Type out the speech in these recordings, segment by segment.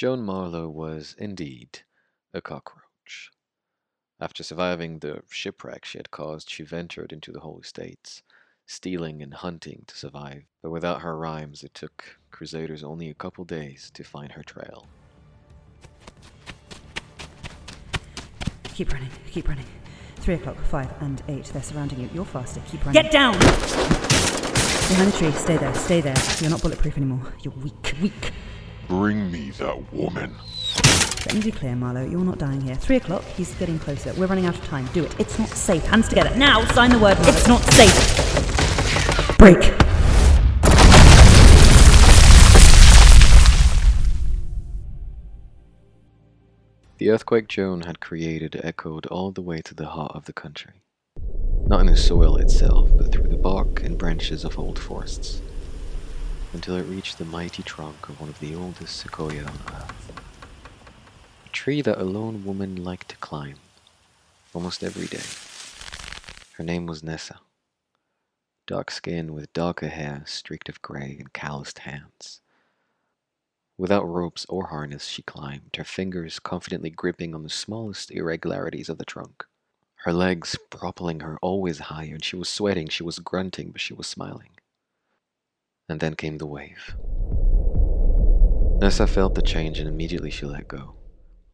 Joan Marlowe was indeed a cockroach. After surviving the shipwreck she had caused, she ventured into the Holy States, stealing and hunting to survive. But without her rhymes, it took crusaders only a couple days to find her trail. Keep running, keep running. 3 o'clock, 5 and 8, they're surrounding you. You're faster, keep running. Get down! Behind the tree, stay there, stay there. You're not bulletproof anymore. You're weak, weak. Bring me that woman. Let me be clear, Marlowe, you're not dying here. 3 o'clock, he's getting closer. We're running out of time. Do it. It's not safe. Hands together. Now, sign the word. Marlowe. It's not safe. Break. The earthquake Joan had created echoed all the way to the heart of the country. Not in the soil itself, but through the bark and branches of old forests, until it reached the mighty trunk of one of the oldest sequoia on earth. A tree that a lone woman liked to climb, almost every day. Her name was Nessa. Dark skin with darker hair streaked of grey and calloused hands. Without ropes or harness, she climbed, her fingers confidently gripping on the smallest irregularities of the trunk. Her legs propelling her always higher, and she was sweating, she was grunting, but she was smiling. And then came the wave. Nessa felt the change, and immediately she let go.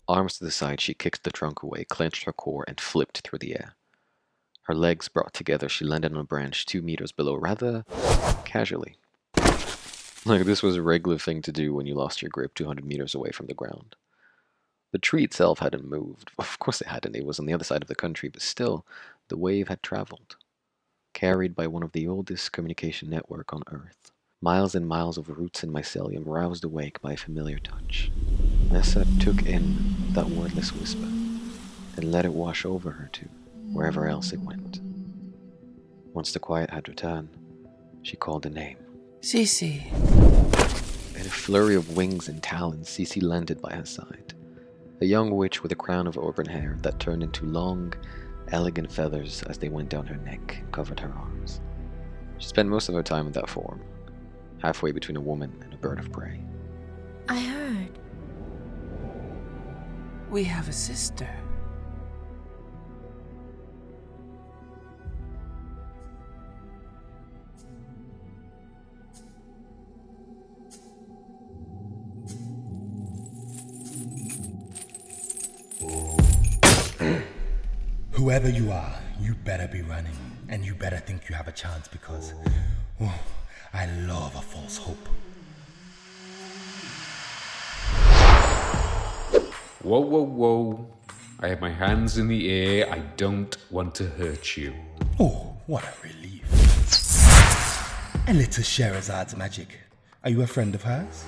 Arms to the side, she kicked the trunk away, clenched her core, and flipped through the air. Her legs brought together, she landed on a branch 2 meters below, rather casually. Like this was a regular thing to do when you lost your grip 200 meters away from the ground. The tree itself hadn't moved. Of course it hadn't. It was on the other side of the country, but still, the wave had traveled, carried by one of the oldest communication network on Earth. Miles and miles of roots and mycelium roused awake by a familiar touch. Nessa took in that wordless whisper and let it wash over her to wherever else it went. Once the quiet had returned, she called a name. Cece. In a flurry of wings and talons, Cece landed by her side. A young witch with a crown of auburn hair that turned into long, elegant feathers as they went down her neck and covered her arms. She spent most of her time in that form, halfway between a woman and a bird of prey. I heard. We have a sister. Whoever you are, you better be running, and you better think you have a chance because I love a false hope. Whoa, whoa, whoa. I have my hands in the air. I don't want to hurt you. Oh, what a relief. A little Sherazade's magic. Are you a friend of hers?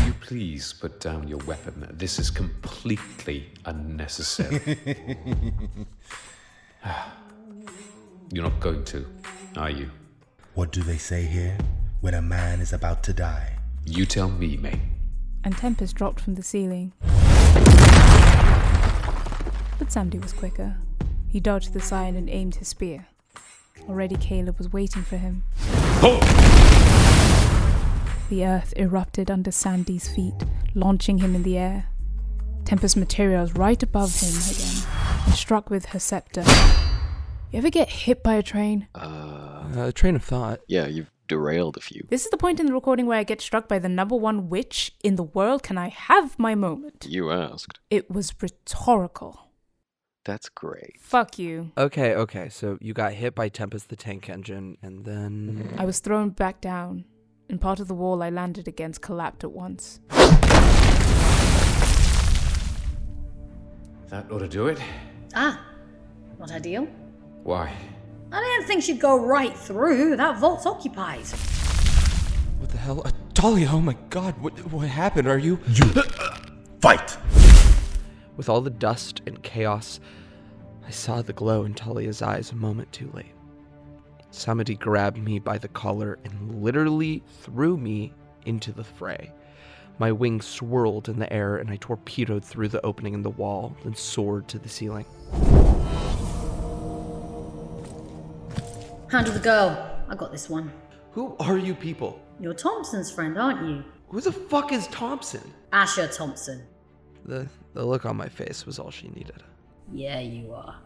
Will you please put down your weapon? This is completely unnecessary. You're not going to, are you? What do they say here? When a man is about to die? You tell me, Mae. And Tempest dropped from the ceiling. But Sandy was quicker. He dodged to the side and aimed his spear. Already Caleb was waiting for him. Oh! The earth erupted under Sandy's feet, launching him in the air. Tempest materialized right above him again, and struck with her scepter. You ever get hit by a train? A train of thought. Yeah, you've derailed a few. This is the point in the recording where I get struck by the number one witch in the world. Can I have my moment? You asked. It was rhetorical. That's great. Fuck you. Okay, so you got hit by Tempest the tank engine, and then... I was thrown back down. And part of the wall I landed against collapsed at once. That ought to do it. Ah, not ideal. Why? I didn't think she'd go right through. That vault's occupied. What the hell? Talia, oh my god, what happened? Are you... fight! With all the dust and chaos, I saw the glow in Talia's eyes a moment too late. Samadhi grabbed me by the collar and literally threw me into the fray. My wings swirled in the air and I torpedoed through the opening in the wall and soared to the ceiling. Handle the girl. I got this one. Who are you people? You're Thompson's friend, aren't you? Who the fuck is Thompson? Asher Thompson. The look on my face was all she needed. Yeah, you are.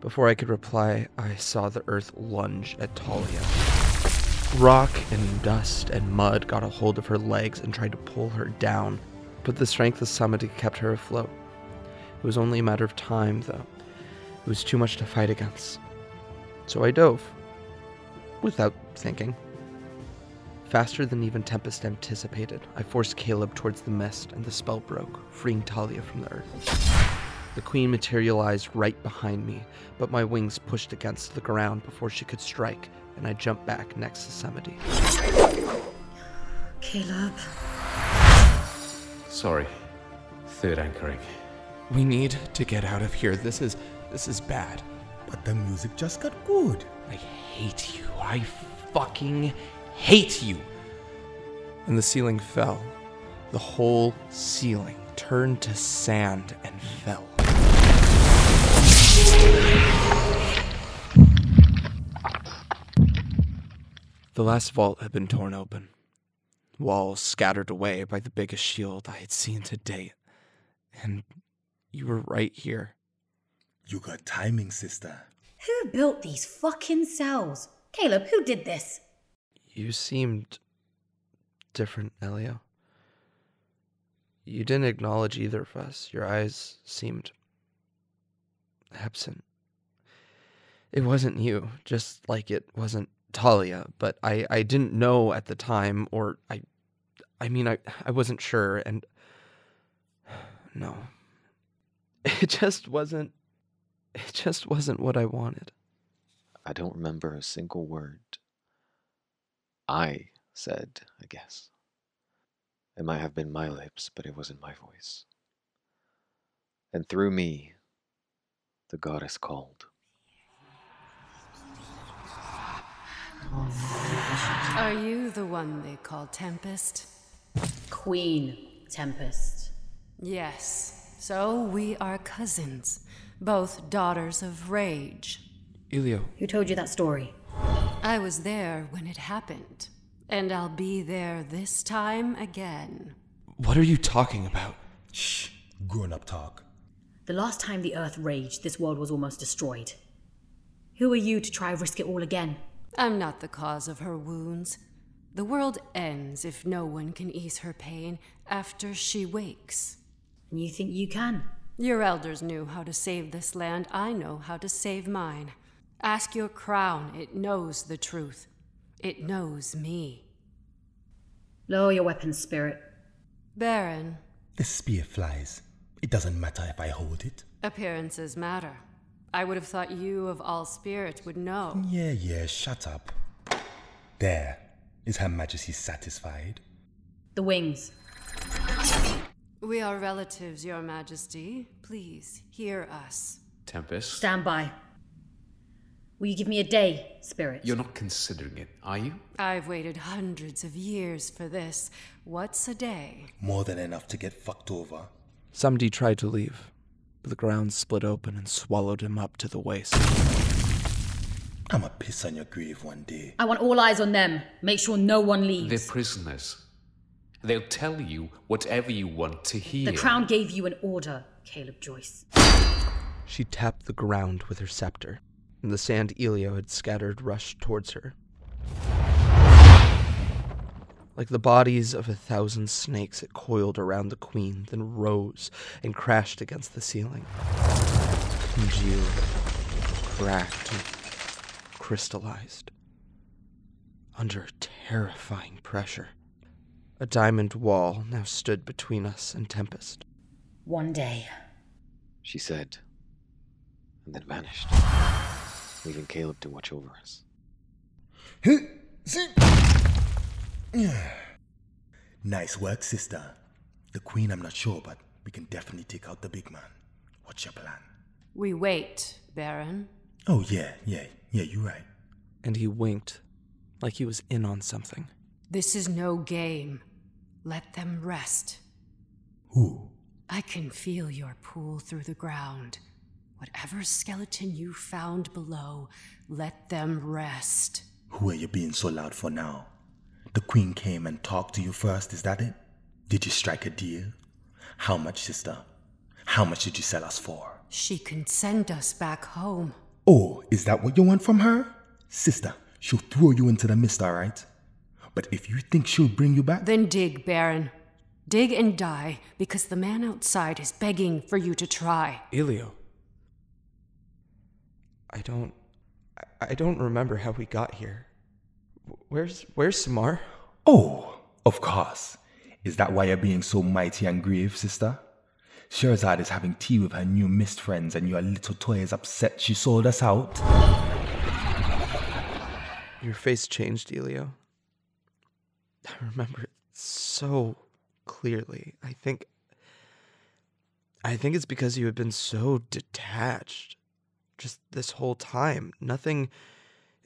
Before I could reply, I saw the earth lunge at Talia. Rock and dust and mud got a hold of her legs and tried to pull her down, but the strength of Samadhi kept her afloat. It was only a matter of time, though. It was too much to fight against. So I dove, without thinking. Faster than even Tempest anticipated, I forced Caleb towards the mist, and the spell broke, freeing Talia from the earth. The queen materialized right behind me, but my wings pushed against the ground before she could strike, and I jumped back next to Samedi. Caleb. Sorry. Third anchoring. We need to get out of here. This is bad. But the music just got good. I hate you. I fucking hate you. And the ceiling fell. The whole ceiling turned to sand and fell. The last vault had been torn open, walls scattered away by the biggest shield I had seen to date. And you were right here. You got timing, sister. Who built these fucking cells? Caleb, who did this? You seemed different, Elio. You didn't acknowledge either of us. Your eyes seemed absent. It wasn't you, just like it wasn't Talia, but I didn't know at the time, or I mean, I wasn't sure, and no. It just wasn't what I wanted. I don't remember a single word I said, I guess. It might have been my lips, but it wasn't my voice. And through me, the goddess called. Are you the one they call Tempest? Queen Tempest. Yes, so we are cousins, both daughters of rage. Ilio. Who told you that story? I was there when it happened, and I'll be there this time again. What are you talking about? Shh, grown-up talk. The last time the Earth raged, this world was almost destroyed. Who are you to try risk it all again? I'm not the cause of her wounds. The world ends if no one can ease her pain after she wakes. And you think you can? Your elders knew how to save this land. I know how to save mine. Ask your crown. It knows the truth. It knows me. Lower your weapon, spirit. Baron. The spear flies. It doesn't matter if I hold it. Appearances matter. I would have thought you, of all spirits, would know. Yeah, shut up. There. Is Her Majesty satisfied? The wings. We are relatives, Your Majesty. Please, hear us. Tempest. Stand by. Will you give me a day, spirit? You're not considering it, are you? I've waited hundreds of years for this. What's a day? More than enough to get fucked over. Somebody tried to leave, but the ground split open and swallowed him up to the waist. I'ma piss on your grave one day. I want all eyes on them. Make sure no one leaves. They're prisoners. They'll tell you whatever you want to hear. The crown gave you an order, Caleb Joyce. She tapped the ground with her scepter, and the sand Elio had scattered rushed towards her. Like the bodies of 1,000 snakes, it coiled around the queen, then rose and crashed against the ceiling. Congealed, cracked, and crystallized. Under terrifying pressure, a diamond wall now stood between us and Tempest. One day, she said, and then vanished, leaving Caleb to watch over us. Nice work, sister. The queen, I'm not sure, but we can definitely take out the big man. What's your plan? We wait, Baron. Oh, yeah, you're right. And he winked, like he was in on something. This is no game. Let them rest. Who? I can feel your pull through the ground. Whatever skeleton you found below, let them rest. Who are you being so loud for now? The queen came and talked to you first, is that it? Did you strike a deal? How much, sister? How much did you sell us for? She can send us back home. Oh, is that what you want from her? Sister, she'll throw you into the mist, all right? But if you think she'll bring you back... Then dig, Baron. Dig and die, because the man outside is begging for you to try. Ilio. I don't remember how we got here. Where's Samar? Oh, of course. Is that why you're being so mighty and grave, sister? Sherazade is having tea with her new mist friends and your little toy is upset she sold us out. Your face changed, Elio. I remember it so clearly. I think it's because you had been so detached. Just this whole time. Nothing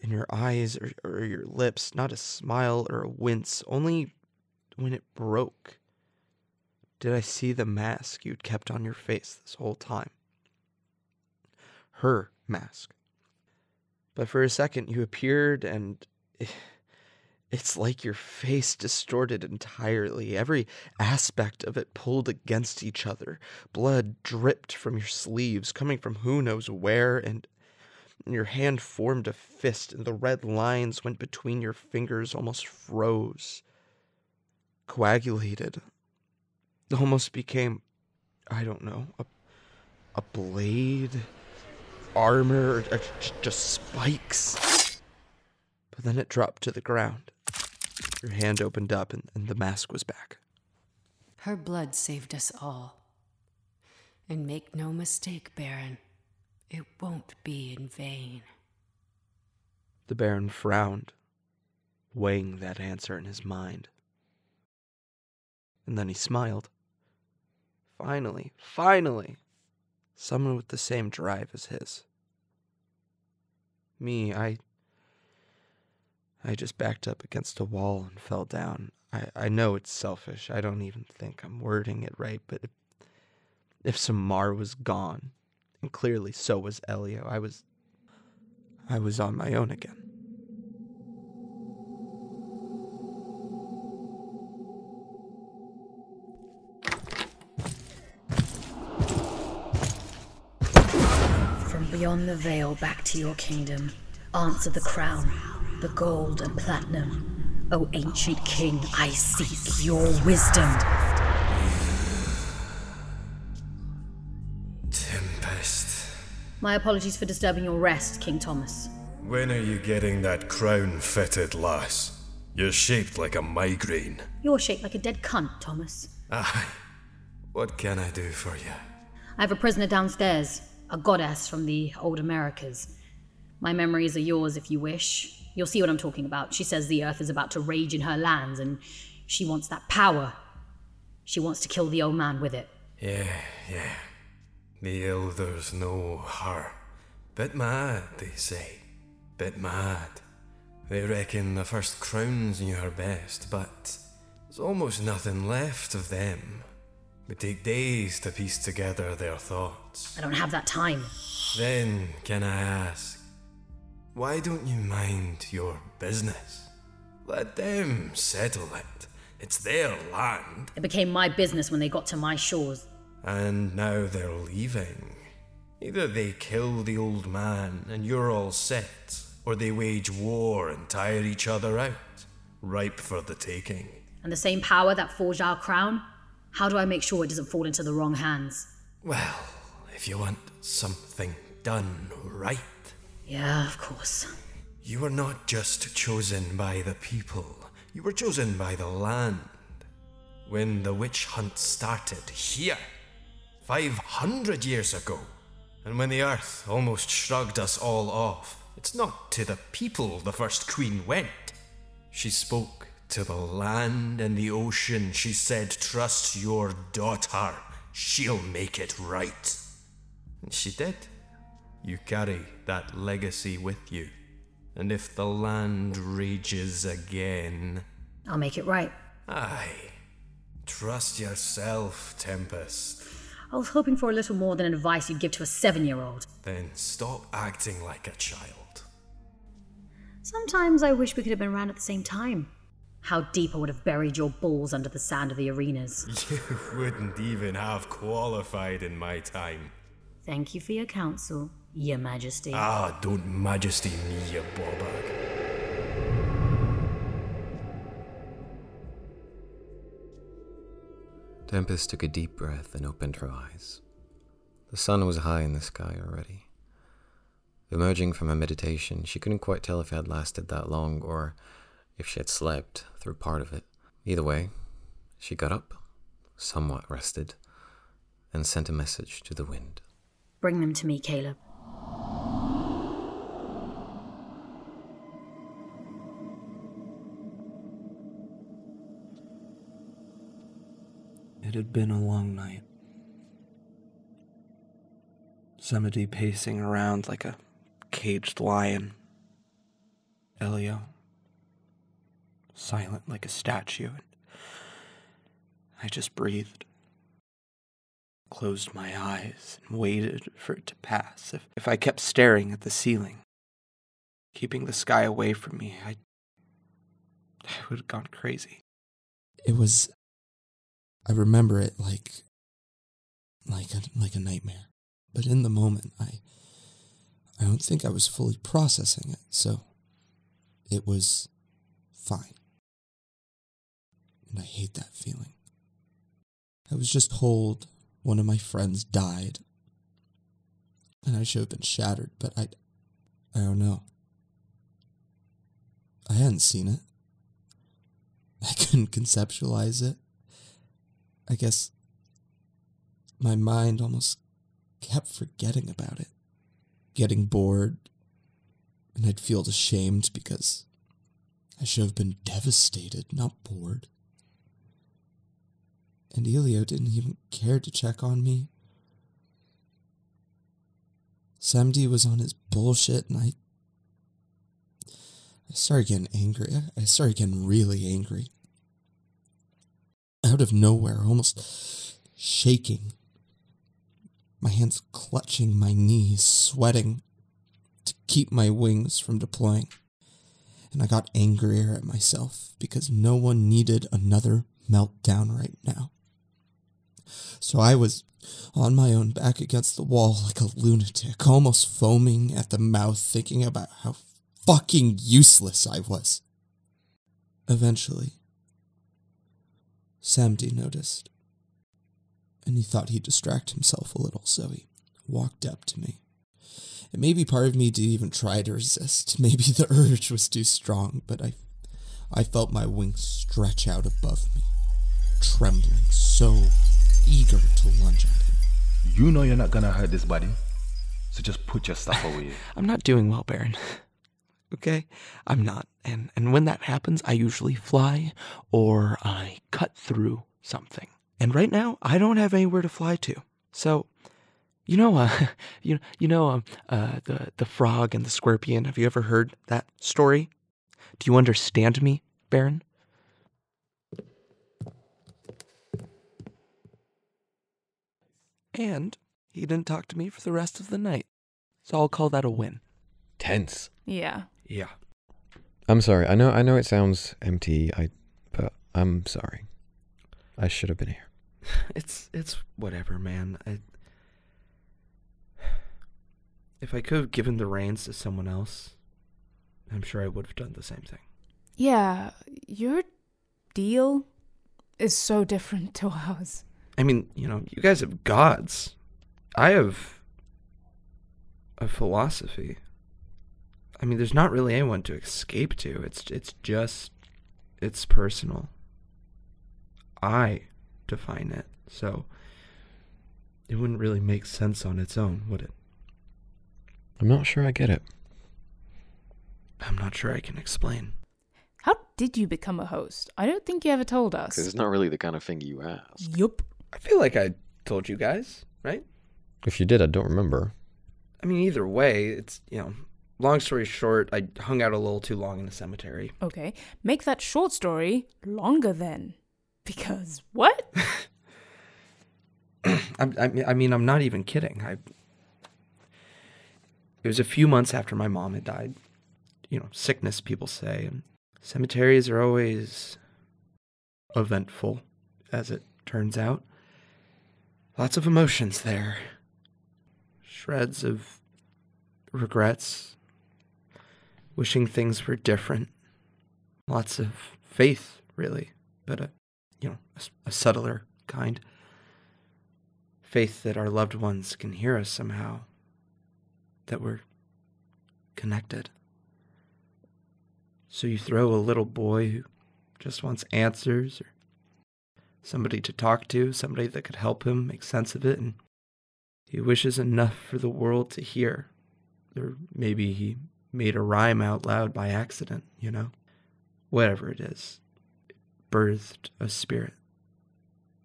in your eyes or your lips. Not a smile or a wince. Only when it broke. Did I see the mask you'd kept on your face this whole time? Her mask. But for a second, you appeared, and it's like your face distorted entirely. Every aspect of it pulled against each other. Blood dripped from your sleeves, coming from who knows where, and your hand formed a fist, and the red lines went between your fingers, almost froze, coagulated. Almost became, I don't know, a blade, armor, just spikes. But then it dropped to the ground. Your hand opened up and the mask was back. Her blood saved us all. And make no mistake, Baron, it won't be in vain. The Baron frowned, weighing that answer in his mind. And then he smiled. Finally, someone with the same drive as his. Me, I just backed up against a wall and fell down. I know it's selfish. I don't even think I'm wording it right, but if Samar was gone, and clearly so was Elio, I was on my own again. Beyond the veil, back to your kingdom. Answer the crown, the gold and platinum. O ancient king, I seek your wisdom. Tempest. My apologies for disturbing your rest, King Thomas. When are you getting that crown fitted, lass? You're shaped like a migraine. You're shaped like a dead cunt, Thomas. Aye. What can I do for you? I have a prisoner downstairs. A goddess from the old Americas. My memories are yours if you wish. You'll see what I'm talking about. She says the earth is about to rage in her lands, and she wants that power. She wants to kill the old man with it. Yeah. The elders know her. Bit mad, they say. Bit mad. They reckon the first crowns knew her best, but there's almost nothing left of them. It take days to piece together their thoughts. I don't have that time. Then, can I ask, why don't you mind your business? Let them settle it. It's their land. It became my business when they got to my shores. And now they're leaving. Either they kill the old man and you're all set, or they wage war and tire each other out, ripe for the taking. And the same power that forged our crown? How do I make sure it doesn't fall into the wrong hands? Well, if you want something done right... Yeah, of course. You were not just chosen by the people. You were chosen by the land. When the witch hunt started here, 500 years ago, and when the earth almost shrugged us all off, it's not to the people the first queen went. She spoke... to the land and the ocean, she said, trust your daughter. She'll make it right. And she did. You carry that legacy with you. And if the land rages again... I'll make it right. Aye. Trust yourself, Tempest. I was hoping for a little more than advice you'd give to a 7-year-old. Then stop acting like a child. Sometimes I wish we could have been around at the same time. How deep I would have buried your balls under the sand of the arenas. You wouldn't even have qualified in my time. Thank you for your counsel, Your Majesty. Ah, don't majesty me, you bobbag. Tempest took a deep breath and opened her eyes. The sun was high in the sky already. Emerging from her meditation, she couldn't quite tell if it had lasted that long or if she had slept through part of it. Either way, she got up, somewhat rested, and sent a message to the wind. Bring them to me, Caleb. It had been a long night. Samadi pacing around like a caged lion. Elio, silent like a statue. I just breathed. Closed my eyes and waited for it to pass. If I kept staring at the ceiling, keeping the sky away from me, I would have gone crazy. It was... I remember it like a nightmare. But in the moment, I don't think I was fully processing it, so it was fine. And I hate that feeling. I was just told one of my friends died. And I should have been shattered, but I don't know. I hadn't seen it. I couldn't conceptualize it. I guess my mind almost kept forgetting about it. Getting bored. And I'd feel ashamed because I should have been devastated, not bored. And Elio didn't even care to check on me. Samdi was on his bullshit, and I started getting angry. I started getting really angry. Out of nowhere, almost shaking. My hands clutching my knees, sweating to keep my wings from deploying. And I got angrier at myself because no one needed another meltdown right now. So I was on my own back against the wall like a lunatic, almost foaming at the mouth, thinking about how fucking useless I was. Eventually, Samdi noticed, and he thought he'd distract himself a little, so he walked up to me. And maybe part of me didn't even try to resist. Maybe the urge was too strong, but I felt my wings stretch out above me, trembling, so eager to lunge at him. You know you're not gonna hurt this body, so just put your stuff away. I'm not doing well, Baron. Okay? I'm not. And when that happens, I usually fly or I cut through something. And right now, I don't have anywhere to fly to. So, the frog and the scorpion. Have you ever heard that story? Do you understand me, Baron? And he didn't talk to me for the rest of the night. So I'll call that a win. Tense. Yeah. I'm sorry. I know it sounds empty, but I'm sorry. I should have been here. It's whatever, man. If I could have given the reins to someone else, I'm sure I would have done the same thing. Yeah, your deal is so different to ours. I mean, you guys have gods. I have a philosophy. I mean, there's not really anyone to escape to. It's personal. I define it, so it wouldn't really make sense on its own, would it? I'm not sure I get it. I'm not sure I can explain. How did you become a host? I don't think you ever told us. Because it's not really the kind of thing you asked. Yup. I feel like I told you guys, right? If you did, I don't remember. I mean, either way, it's, long story short, I hung out a little too long in the cemetery. Okay. Make that short story longer then. Because what? I mean, I'm not even kidding. It was a few months after my mom had died. Sickness, people say. And cemeteries are always eventful, as it turns out. Lots of emotions there. Shreds of regrets, wishing things were different. Lots of faith, really, but a subtler kind. Faith that our loved ones can hear us somehow, that we're connected. So you throw a little boy who just wants answers, or somebody to talk to, somebody that could help him make sense of it, and he wishes enough for the world to hear. Or maybe he made a rhyme out loud by accident, Whatever it is, it birthed a spirit.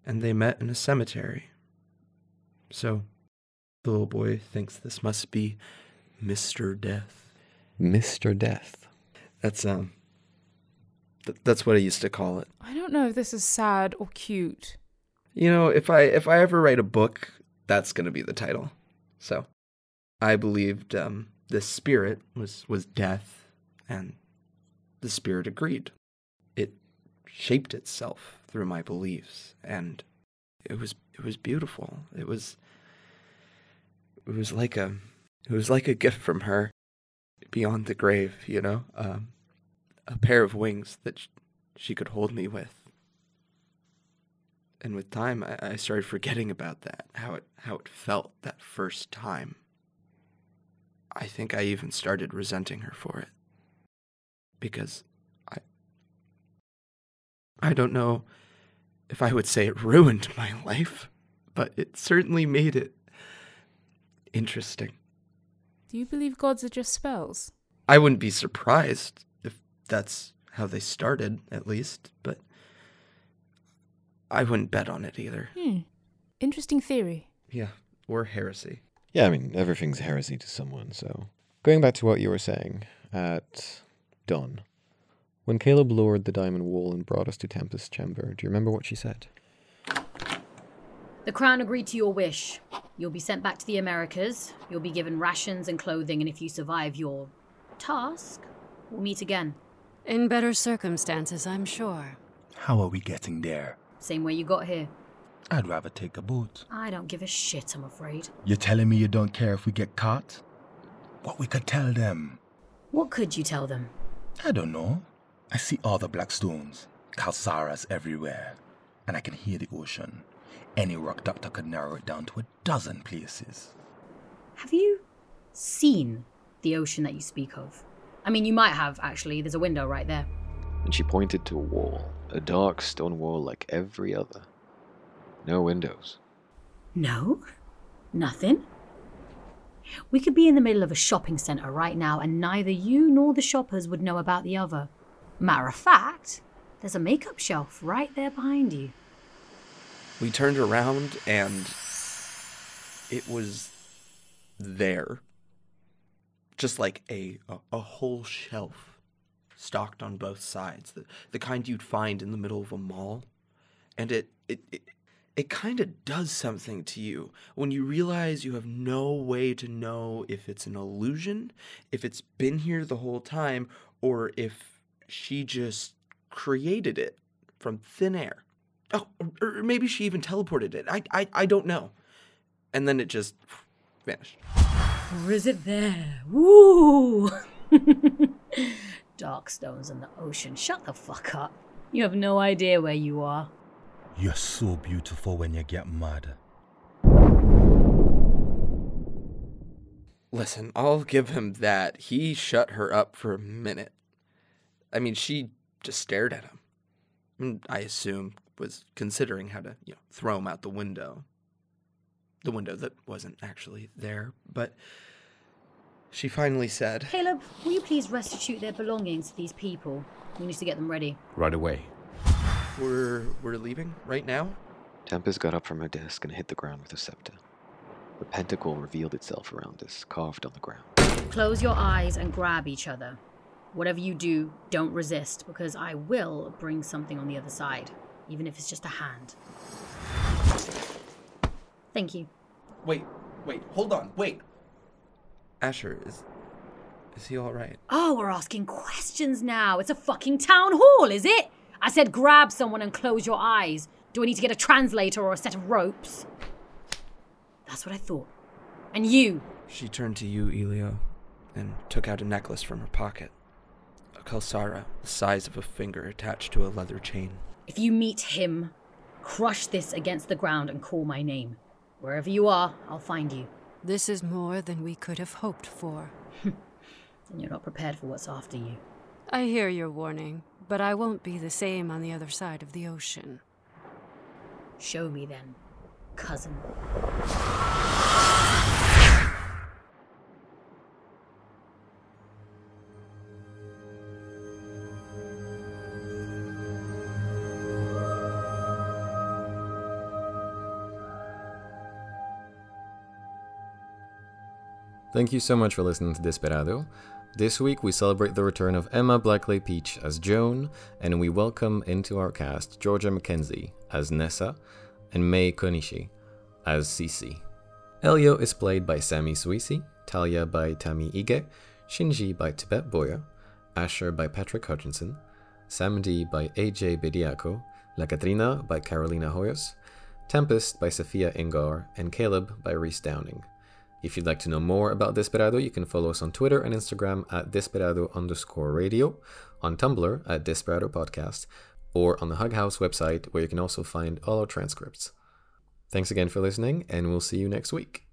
And they met in a cemetery. So the little boy thinks this must be Mr. Death. Mr. Death. That's that's what I used to call it. I don't know if this is sad or cute. If I ever write a book, that's going to be the title. So I believed the spirit was death, and the spirit agreed. It shaped itself through my beliefs, and it was beautiful. It was like a gift from her beyond the grave, a pair of wings that she could hold me with. And with time, I started forgetting about that, how it felt that first time. I think I even started resenting her for it. Because I don't know if I would say it ruined my life, but it certainly made it interesting. Do you believe gods are just spells? I wouldn't be surprised if that's how they started, at least, but I wouldn't bet on it either. Interesting theory. Yeah, or heresy. Yeah, everything's heresy to someone, so. Going back to what you were saying, at dawn, when Caleb lowered the diamond wall and brought us to Tempest's chamber, do you remember what she said? The Crown agreed to your wish. You'll be sent back to the Americas, you'll be given rations and clothing, and if you survive your task, we'll meet again. In better circumstances, I'm sure. How are we getting there? Same way you got here. I'd rather take a boat. I don't give a shit, I'm afraid. You're telling me you don't care if we get caught? What we could tell them? What could you tell them? I don't know. I see all the black stones, kalsaras everywhere, and I can hear the ocean. Any rock doctor could narrow it down to 12 places. Have you seen the ocean that you speak of? You might have, actually. There's a window right there. And she pointed to a wall, a dark stone wall like every other. No windows. No? Nothing? We could be in the middle of a shopping centre right now, and neither you nor the shoppers would know about the other. Matter of fact, there's a makeup shelf right there behind you. We turned around, and it was there. Just like a whole shelf. Stocked on both sides, the kind you'd find in the middle of a mall. And it kind of does something to you when you realize you have no way to know if it's an illusion, if it's been here the whole time, or if she just created it from thin air. Oh, or maybe she even teleported it. I don't know. And then it just vanished. Or is it there? Woo! Dark stones in the ocean. Shut the fuck up. You have no idea where you are. You're so beautiful when you get mad. Listen, I'll give him that. He shut her up for a minute. She just stared at him. And I assume was considering how to, throw him out the window. The window that wasn't actually there, but... She finally said, Caleb, will you please restitute their belongings to these people? We need to get them ready. Right away. We're leaving right now? Tempest got up from her desk and hit the ground with her scepter. The pentacle revealed itself around us, carved on the ground. Close your eyes and grab each other. Whatever you do, don't resist, because I will bring something on the other side, even if it's just a hand. Thank you. Wait, hold on, wait. Asher, is he all right? Oh, we're asking questions now. It's a fucking town hall, is it? I said grab someone and close your eyes. Do I need to get a translator or a set of ropes? That's what I thought. And you? She turned to you, Elio, and took out a necklace from her pocket. A kalsara, the size of a finger attached to a leather chain. If you meet him, crush this against the ground and call my name. Wherever you are, I'll find you. This is more than we could have hoped for. And you're not prepared for what's after you. I hear your warning, but I won't be the same on the other side of the ocean. Show me then, cousin. Thank you so much for listening to Desperado. This week we celebrate the return of Emma Blackley-Peach as Joan, and we welcome into our cast Georgia McKenzie as Nessa and Mae Konishi as Cece. Elio is played by Sammy Suisi, Talia by Tammy Ige, Shinji by Tibet Boyer, Asher by Patrick Hutchinson, Samadi by AJ Bediaco, La Katrina by Carolina Hoyos, Tempest by Sophia Ingar, and Caleb by Reese Downing. If you'd like to know more about Desperado, you can follow us on Twitter and Instagram at Desperado_radio, on Tumblr at Desperado Podcast, or on the Hug House website, where you can also find all our transcripts. Thanks again for listening, and we'll see you next week.